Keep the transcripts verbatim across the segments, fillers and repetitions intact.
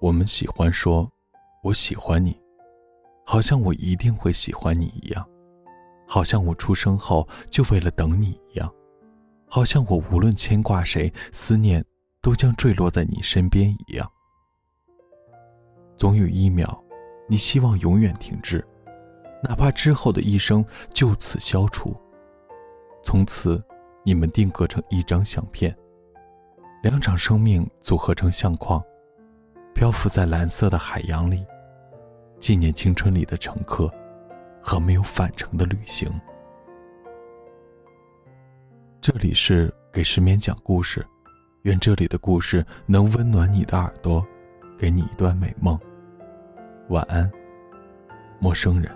我们喜欢说我喜欢你，好像我一定会喜欢你一样，好像我出生后就为了等你一样，好像我无论牵挂谁，思念都将坠落在你身边一样。总有一秒，你希望永远停滞，哪怕之后的一生就此消除。从此你们定格成一张相片，两场生命组合成相框，漂浮在蓝色的海洋里，纪念青春里的乘客和没有返程的旅行。这里是给失眠讲故事，愿这里的故事能温暖你的耳朵，给你一段美梦。晚安，陌生人。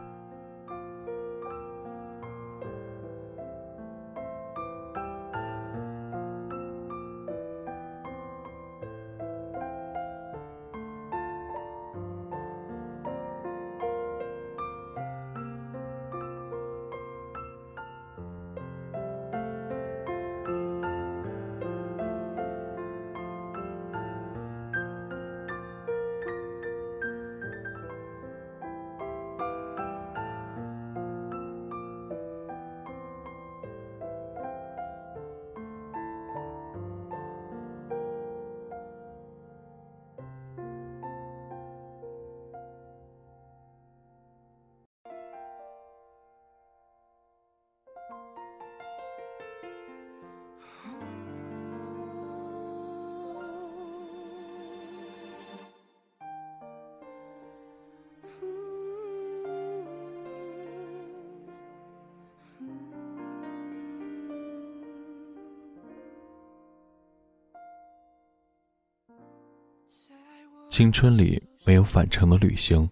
青春里没有返程的旅行。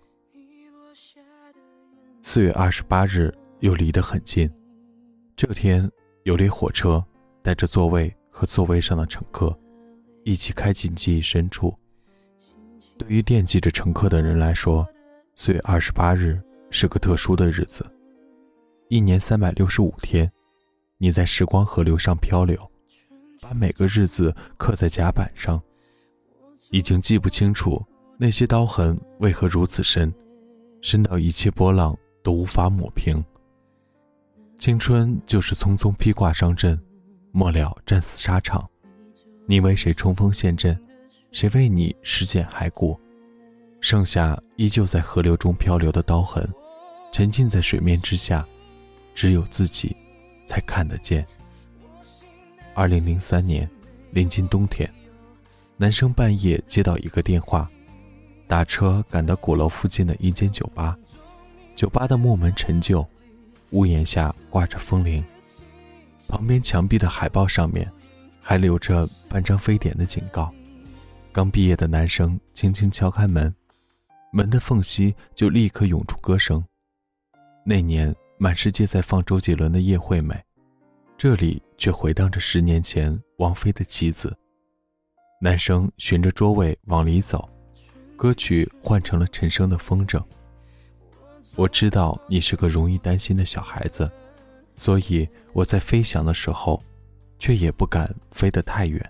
四月二十八日又离得很近，这天有列火车带着座位和座位上的乘客一起开进记忆深处。对于惦记着乘客的人来说，四月二十八日是个特殊的日子。一年三百六十五天，你在时光河流上漂流，把每个日子刻在甲板上。已经记不清楚那些刀痕为何如此深，深到一切波浪都无法抹平。青春就是匆匆披挂上阵，末了战死沙场。你为谁冲锋陷阵，谁为你拾捡骸骨，剩下依旧在河流中漂流的刀痕，沉浸在水面之下，只有自己才看得见。二零零三年临近冬天，男生半夜接到一个电话，打车赶到鼓楼附近的一间酒吧。酒吧的木门陈旧，屋檐下挂着风铃，旁边墙壁的海报上面还留着半张非典的警告。刚毕业的男生轻轻敲开门，门的缝隙就立刻涌出歌声。那年满世界在放周杰伦的《叶惠美》，这里却回荡着十年前王菲的《棋子》。男生循着桌位往里走，歌曲换成了陈升的《风筝》。我知道你是个容易担心的小孩子，所以我在飞翔的时候，却也不敢飞得太远。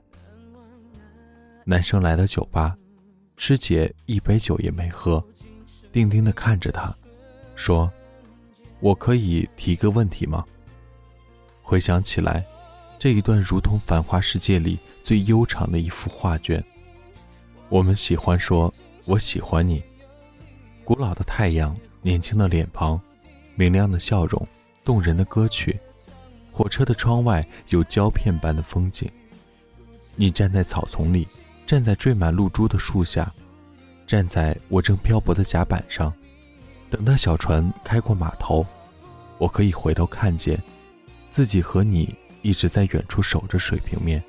男生来到酒吧，师姐一杯酒也没喝，定定地看着他，说：“我可以提个问题吗？”回想起来，这一段如同繁华世界里最悠长的一幅画卷。我们喜欢说我喜欢你，古老的太阳，年轻的脸庞，明亮的笑容，动人的歌曲，火车的窗外有胶片般的风景。你站在草丛里，站在缀满露珠的树下，站在我正漂泊的甲板上，等到小船开过码头，我可以回头看见自己和你一直在远处守着水平面。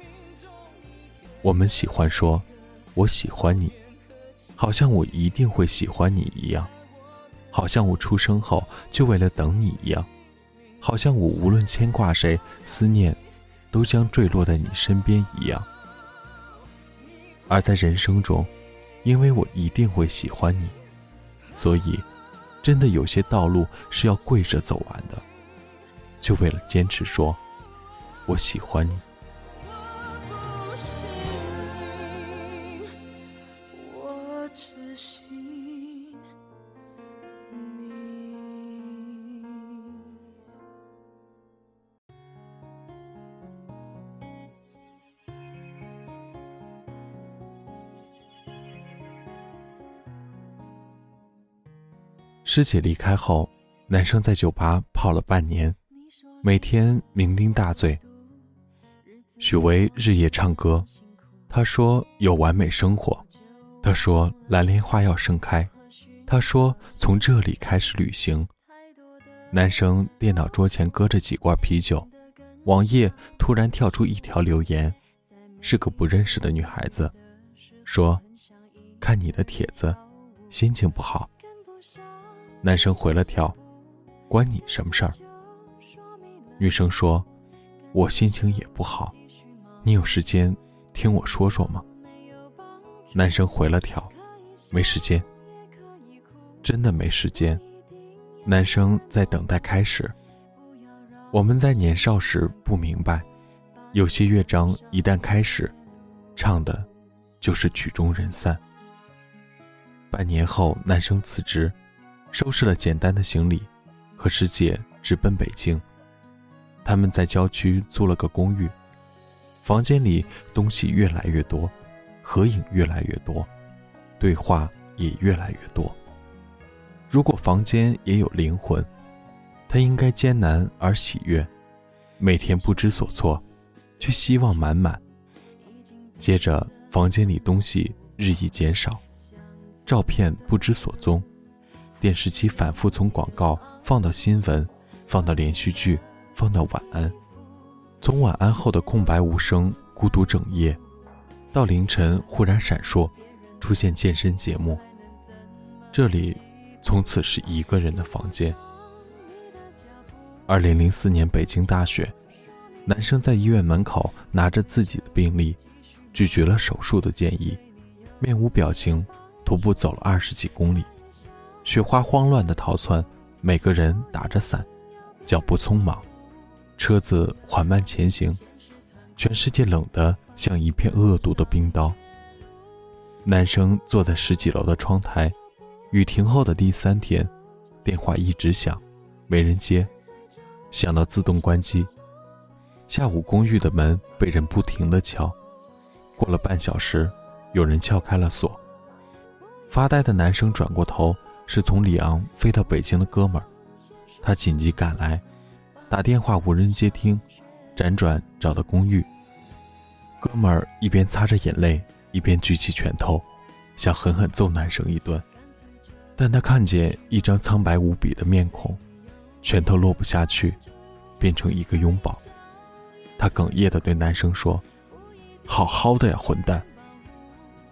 我们喜欢说我喜欢你，好像我一定会喜欢你一样，好像我出生后就为了等你一样，好像我无论牵挂谁，思念都将坠落在你身边一样。而在人生中，因为我一定会喜欢你，所以真的有些道路是要跪着走完的，就为了坚持说我喜欢你。我不信你，我只师姐离开后，男生在酒吧泡了半年，每天酩酊大醉。许巍日夜唱歌，他说有完美生活，他说蓝莲花要盛开，他说从这里开始旅行。男生电脑桌前搁着几罐啤酒，网页突然跳出一条留言，是个不认识的女孩子，说看你的帖子，心情不好。男生回了条，关你什么事儿？女生说，我心情也不好，你有时间听我说说吗？男生回了条，没时间，真的没时间。男生在等待开始。我们在年少时不明白，有些乐章一旦开始，唱的就是曲终人散。半年后，男生辞职，收拾了简单的行李，和师姐直奔北京。他们在郊区租了个公寓，房间里东西越来越多，合影越来越多，对话也越来越多。如果房间也有灵魂，它应该艰难而喜悦，每天不知所措，却希望满满。接着房间里东西日益减少，照片不知所踪，电视机反复从广告放到新闻，放到连续剧，放到晚安，从晚安后的空白无声孤独整夜，到凌晨忽然闪烁，出现健身节目。这里从此是一个人的房间。二零零四年北京大雪，男生在医院门口拿着自己的病历，拒绝了手术的建议，面无表情，徒步走了二十几公里。雪花慌乱的逃窜，每个人打着伞，脚步匆忙，车子缓慢前行，全世界冷得像一片恶毒的冰刀。男生坐在十几楼的窗台，雨停后的第三天，电话一直响，没人接，响到自动关机。下午公寓的门被人不停地敲，过了半小时，有人撬开了锁。发呆的男生转过头，是从里昂飞到北京的哥们儿，他紧急赶来，打电话无人接听，辗转找到公寓。哥们儿一边擦着眼泪，一边举起拳头，想狠狠揍男生一顿。但他看见一张苍白无比的面孔，拳头落不下去，变成一个拥抱。他哽咽地对男生说，好好的呀混蛋，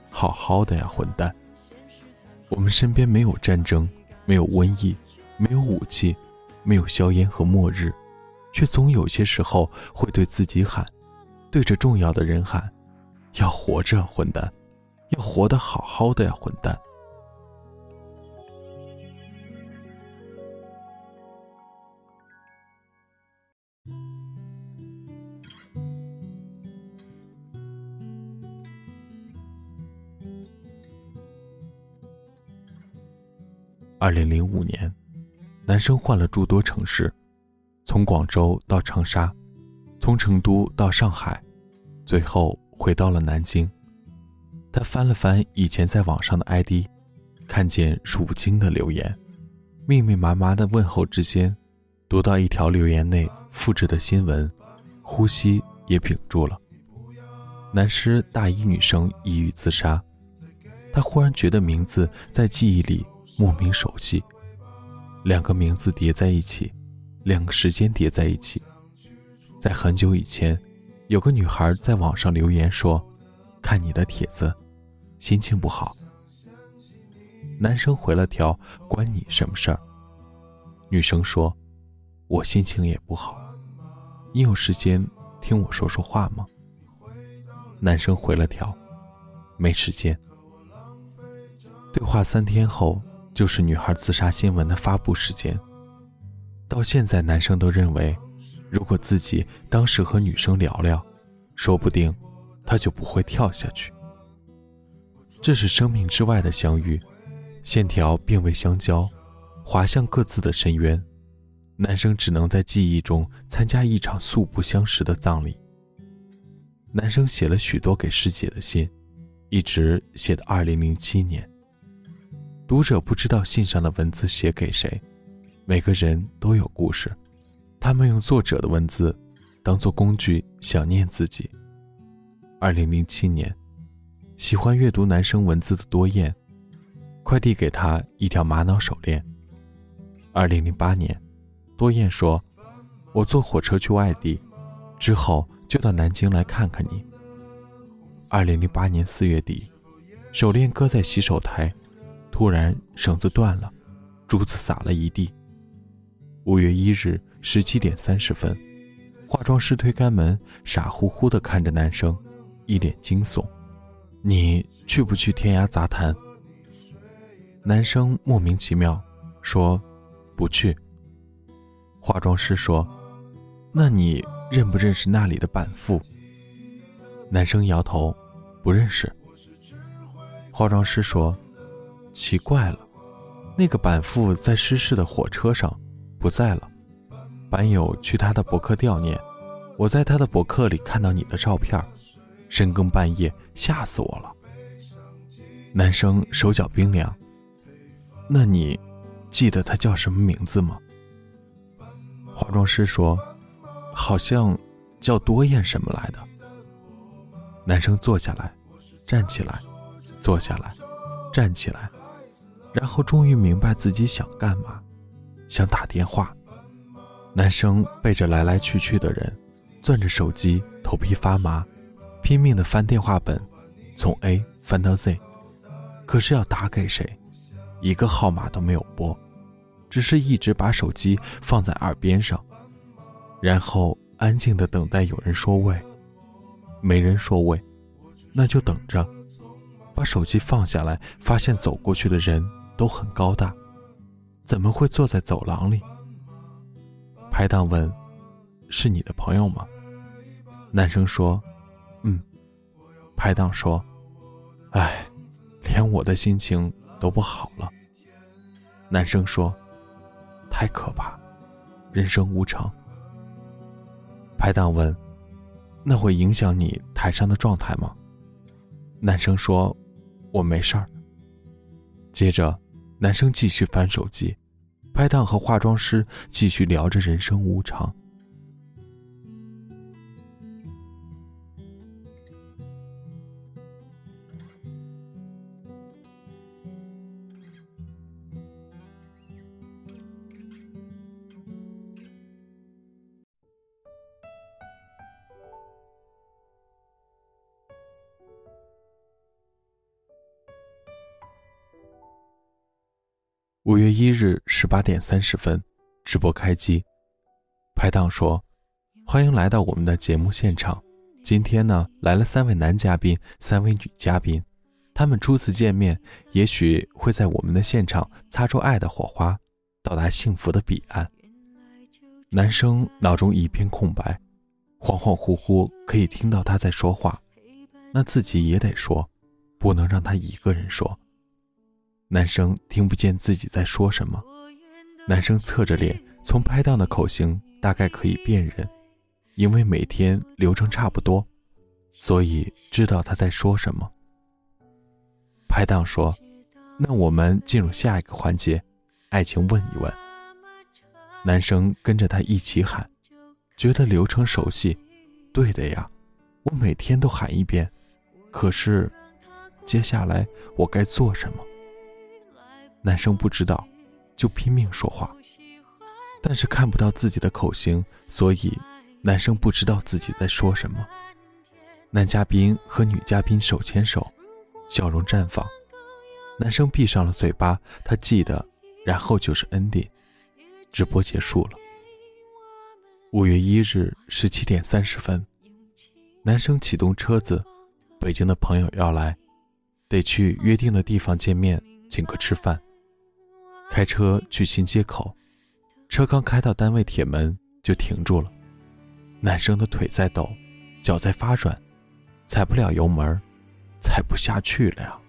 好好的呀混蛋。我们身边没有战争，没有瘟疫，没有武器，没有硝烟和末日，却总有些时候会对自己喊，对着重要的人喊，要活着混蛋，要活得好好的呀混蛋。二零零五年，男生换了诸多城市，从广州到长沙，从成都到上海，最后回到了南京。他翻了翻以前在网上的 I D， 看见数不清的留言，密密麻麻的问候之间，读到一条留言内复制的新闻，呼吸也屏住了。男师大一女生抑郁自杀，他忽然觉得名字在记忆里莫名熟悉，两个名字叠在一起，两个时间叠在一起。在很久以前，有个女孩在网上留言说，看你的帖子，心情不好。男生回了条，关你什么事儿？女生说，我心情也不好，你有时间听我说说话吗？男生回了条，没时间。对话三天后，就是女孩自杀新闻的发布时间。到现在，男生都认为，如果自己当时和女生聊聊，说不定她就不会跳下去。这是生命之外的相遇，线条并未相交，滑向各自的深渊。男生只能在记忆中参加一场素不相识的葬礼。男生写了许多给师姐的信，一直写到二零零七年。读者不知道信上的文字写给谁，每个人都有故事，他们用作者的文字当作工具想念自己。二零零七年，喜欢阅读男生文字的多燕快递给他一条玛瑙手链。二零零八年，多燕说，我坐火车去外地，之后就到南京来看看你。二零零八年四月底，手链搁在洗手台，突然绳子断了，珠子洒了一地。五月一日十七点三十分，化妆师推开门，傻乎乎地看着男生，一脸惊悚，你去不去天涯杂谈？男生莫名其妙说不去。化妆师说，那你认不认识那里的板富？男生摇头，不认识。化妆师说，奇怪了，那个板富在失事的火车上不在了，板友去他的博客悼念，我在他的博客里看到你的照片，深更半夜吓死我了。男生手脚冰凉，那你记得他叫什么名字吗？化妆师说，好像叫多燕什么来的。男生坐下来，站起来，坐下来，站起来，然后终于明白自己想干嘛，想打电话。男生背着来来去去的人，攥着手机，头皮发麻，拼命地翻电话本，从 A 翻到 Z， 可是要打给谁，一个号码都没有拨，只是一直把手机放在耳边上，然后安静地等待有人说喂。没人说喂，那就等着。把手机放下来，发现走过去的人都很高大，怎么会坐在走廊里？拍档问，是你的朋友吗？男生说，嗯。拍档说，哎，连我的心情都不好了。男生说，太可怕，人生无常。拍档问，那会影响你台上的状态吗？男生说，我没事儿。接着男生继续翻手机，拍档和化妆师继续聊着人生无常。五月一日十八点三十分，直播开机。拍档说，欢迎来到我们的节目现场，今天呢来了三位男嘉宾，三位女嘉宾，他们初次见面，也许会在我们的现场擦出爱的火花，到达幸福的彼岸。男生脑中一片空白，恍恍惚惚可以听到他在说话，那自己也得说，不能让他一个人说。男生听不见自己在说什么，男生侧着脸，从拍档的口型大概可以辨认，因为每天流程差不多，所以知道他在说什么。拍档说，那我们进入下一个环节，爱情问一问。男生跟着他一起喊，觉得流程熟悉，对的呀，我每天都喊一遍，可是接下来我该做什么？男生不知道，就拼命说话，但是看不到自己的口型，所以男生不知道自己在说什么。男嘉宾和女嘉宾手牵手，笑容绽放，男生闭上了嘴巴，他记得，然后就是 ending。 直播结束了。五月一日十七点三十分，男生启动车子，北京的朋友要来，得去约定的地方见面，请客吃饭。开车去新街口，车刚开到单位铁门就停住了。男生的腿在抖，脚在发软，踩不了油门，踩不下去了呀！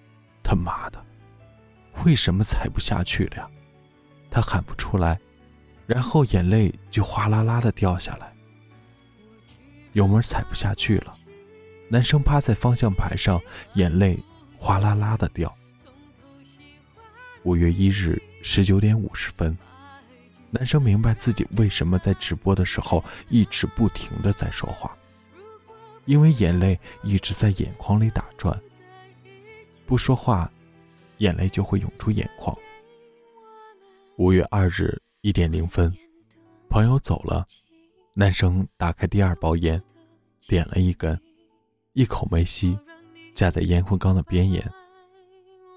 他妈的，为什么踩不下去了呀？他喊不出来，然后眼泪就哗啦啦的掉下来。油门踩不下去了，男生趴在方向盘上，眼泪哗啦啦的掉。五月一日十九点五十分，男生明白自己为什么在直播的时候一直不停地在说话，因为眼泪一直在眼眶里打转，不说话眼泪就会涌出眼眶。五月二日一点零分，朋友走了，男生打开第二包烟，点了一根，一口没吸，架在烟灰缸的边沿，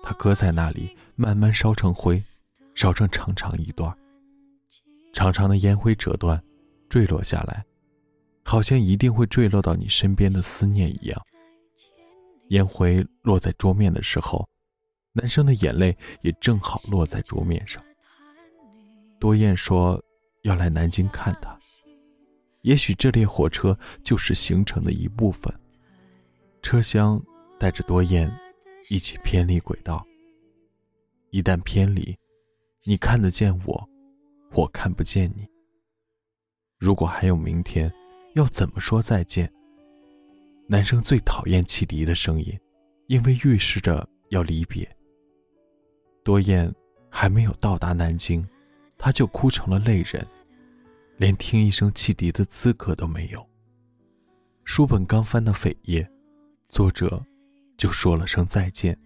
他搁在那里慢慢烧成灰，烧成长长一段，长长的烟灰折断坠落下来，好像一定会坠落到你身边的思念一样。烟灰落在桌面的时候，男生的眼泪也正好落在桌面上。多燕说要来南京看他，也许这列火车就是行程的一部分。车厢带着多燕一起偏离轨道，一旦偏离，你看得见我，我看不见你。如果还有明天，要怎么说再见？男生最讨厌汽笛的声音，因为预示着要离别。多燕还没有到达南京，他就哭成了泪人，连听一声汽笛的资格都没有。书本刚翻到扉页，作者就说了声再见。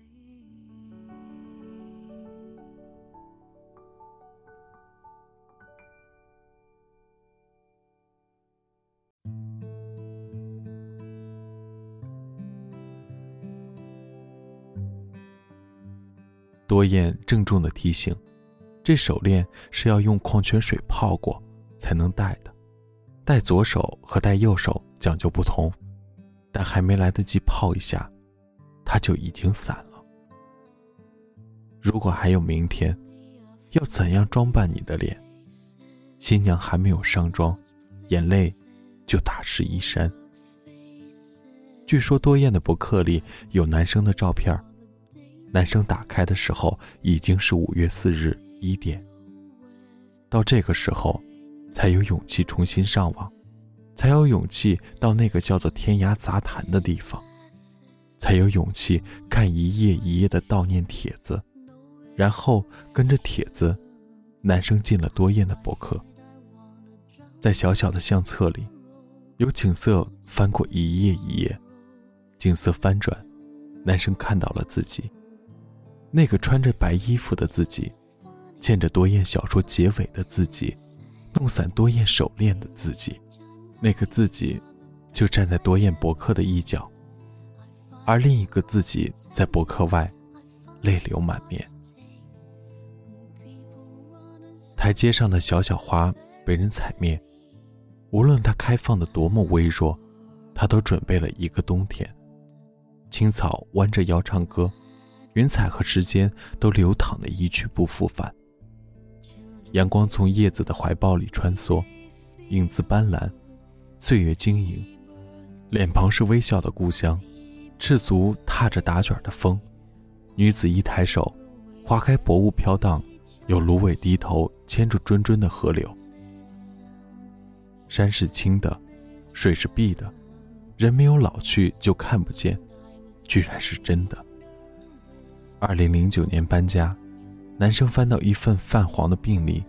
多燕郑重地提醒，这手链是要用矿泉水泡过才能戴的，戴左手和戴右手讲究不同，但还没来得及泡一下，它就已经散了。如果还有明天，要怎样装扮你的脸？新娘还没有上妆，眼泪就打湿衣衫。据说多燕的博客里有男生的照片，男生打开的时候已经是五月四日一点，到这个时候才有勇气重新上网，才有勇气到那个叫做天涯杂谈的地方，才有勇气看一页一页的悼念帖子，然后跟着帖子，男生进了多燕的博客。在小小的相册里，有景色翻过一页一页，景色翻转，男生看到了自己，那个穿着白衣服的自己，牵着多燕小说结尾的自己，弄散多燕手链的自己，那个自己就站在多燕博客的一角，而另一个自己在博客外泪流满面。台阶上的小小花被人踩灭，无论它开放的多么微弱，它都准备了一个冬天。青草弯着腰唱歌，云彩和时间都流淌得一去不复返。阳光从叶子的怀抱里穿梭，影子斑斓，岁月晶莹，脸庞是微笑的故乡，赤足踏着打卷的风。女子一抬手，花开薄雾飘荡，有芦苇低头牵住谆谆的河流。山是青的，水是碧的，人没有老去就看不见，居然是真的。二零零九年搬家，男生翻到一份泛黄的病历，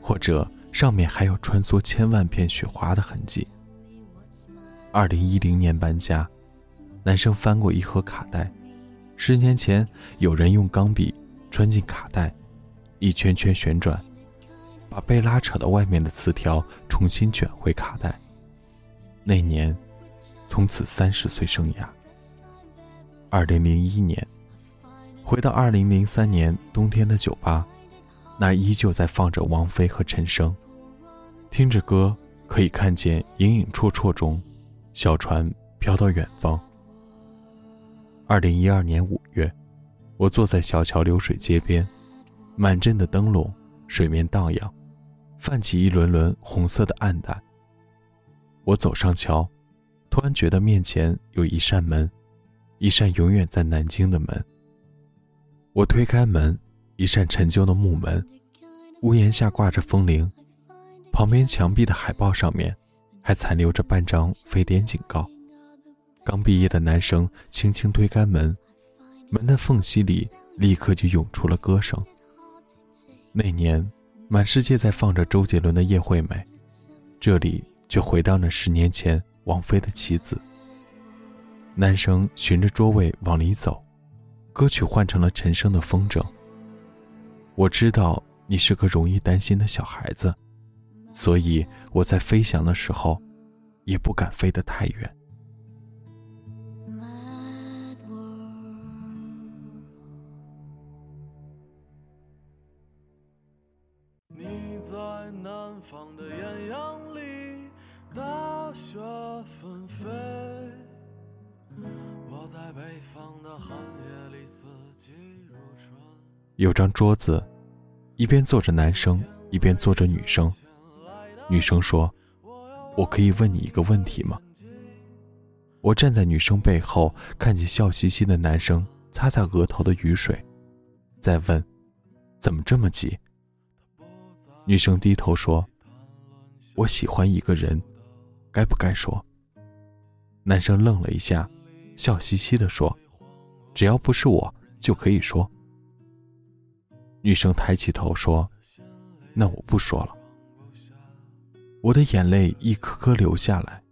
或者上面还有穿梭千万片雪花的痕迹。二零一零年搬家，男生翻过一盒卡带，十年前有人用钢笔穿进卡带，一圈圈旋转，把被拉扯到外面的磁条重新卷回卡带。那年从此三十岁生涯。二零零一年回到二零零三年冬天的酒吧，那依旧在放着王菲和陈升，听着歌可以看见隐隐绰绰中小船飘到远方。二零一二年五月，我坐在小桥流水街边，满镇的灯笼水面荡漾，泛起一轮轮红色的暗淡。我走上桥，突然觉得面前有一扇门，一扇永远在南京的门。我推开门，一扇陈旧的木门，屋檐下挂着风铃，旁边墙壁的海报上面还残留着半张非典警告。刚毕业的男生轻轻推开门，门的缝隙里立刻就涌出了歌声。那年满世界在放着周杰伦的《叶惠美》，这里却回荡了十年前王菲的《棋子》。男生循着桌位往里走，歌曲换成了陈升的《风筝》。我知道你是个容易担心的小孩子，所以我在飞翔的时候也不敢飞得太远。你在南方的艳阳里大雪纷飞，我在北方的寒夜里四季如春。有张桌子，一边坐着男生，一边坐着女生。女生说，我可以问你一个问题吗？我站在女生背后，看见笑嘻嘻的男生擦擦额头的雨水，再问，怎么这么急？女生低头说，我喜欢一个人，该不该说？男生愣了一下，笑嘻嘻地说，只要不是我就可以说。女生抬起头说，那我不说了。我的眼泪一颗颗流下来，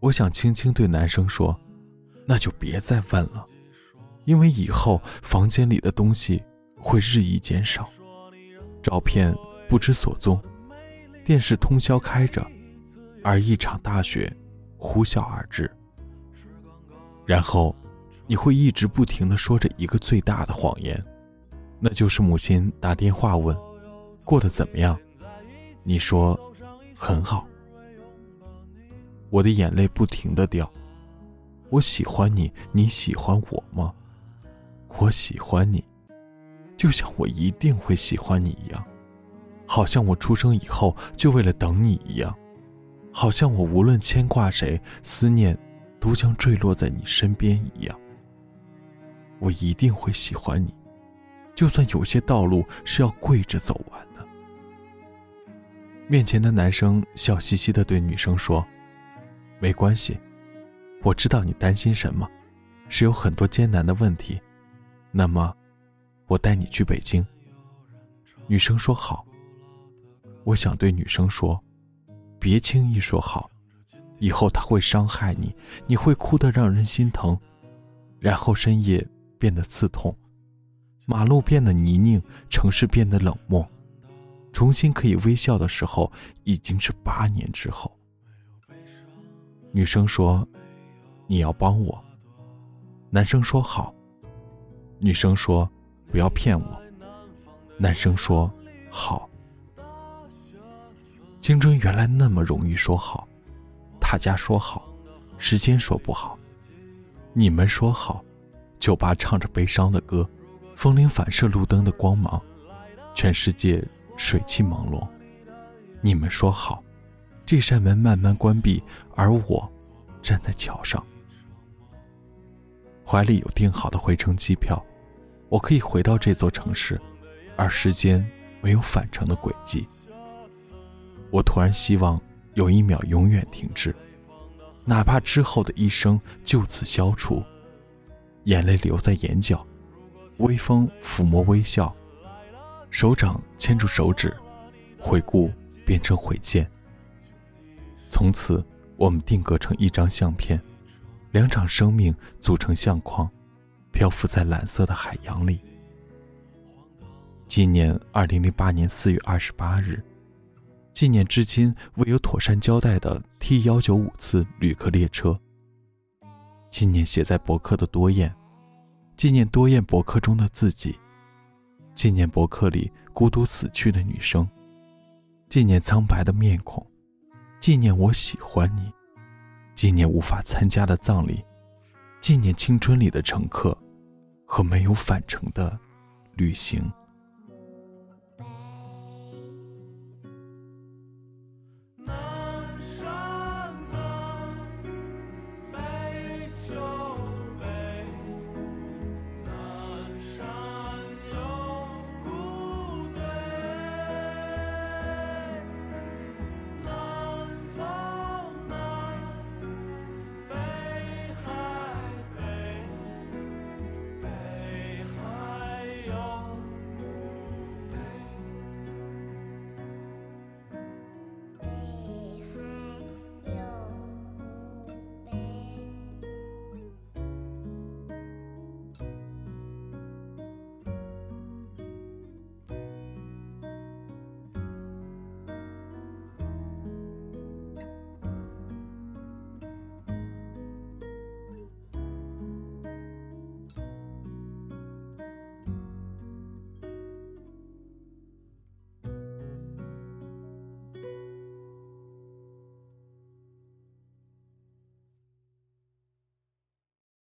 我想轻轻对男生说，那就别再问了，因为以后房间里的东西会日益减少，照片不知所踪，电视通宵开着，而一场大雪呼啸而至。然后你会一直不停地说着一个最大的谎言，那就是母亲打电话问过得怎么样，你说很好。我的眼泪不停地掉，我喜欢你，你喜欢我吗？我喜欢你，就像我一定会喜欢你一样，好像我出生以后就为了等你一样，好像我无论牵挂谁，思念都将坠落在你身边一样。我一定会喜欢你，就算有些道路是要跪着走完的。面前的男生笑嘻嘻地对女生说，没关系，我知道你担心什么，是有很多艰难的问题，那么我带你去北京。女生说好。我想对女生说，别轻易说好，以后她会伤害你，你会哭得让人心疼，然后深夜变得刺痛，马路变得泥泞，城市变得冷漠，重新可以微笑的时候已经是八年之后。女生说，你要帮我。男生说好。女生说，不要骗我。男生说好。青春原来那么容易说好，大家说好，时间说不好，你们说好，酒吧唱着悲伤的歌，风铃反射路灯的光芒，全世界水汽朦胧。你们说好，这扇门慢慢关闭，而我站在桥上，怀里有订好的回程机票，我可以回到这座城市，而时间没有返程的轨迹。我突然希望有一秒永远停滞，哪怕之后的一生就此消除。眼泪流在眼角，微风抚摸微笑，手掌牵住手指，回顾变成回见。从此我们定格成一张相片，两场生命组成相框，漂浮在蓝色的海洋里。今年二零零八年四月二十八日，纪念至今未有妥善交代的 T一九五 次旅客列车，纪念写在博客的多燕，纪念多燕博客中的自己，纪念博客里孤独死去的女生，纪念苍白的面孔，纪念我喜欢你，纪念无法参加的葬礼，纪念青春里的乘客和没有返程的旅行。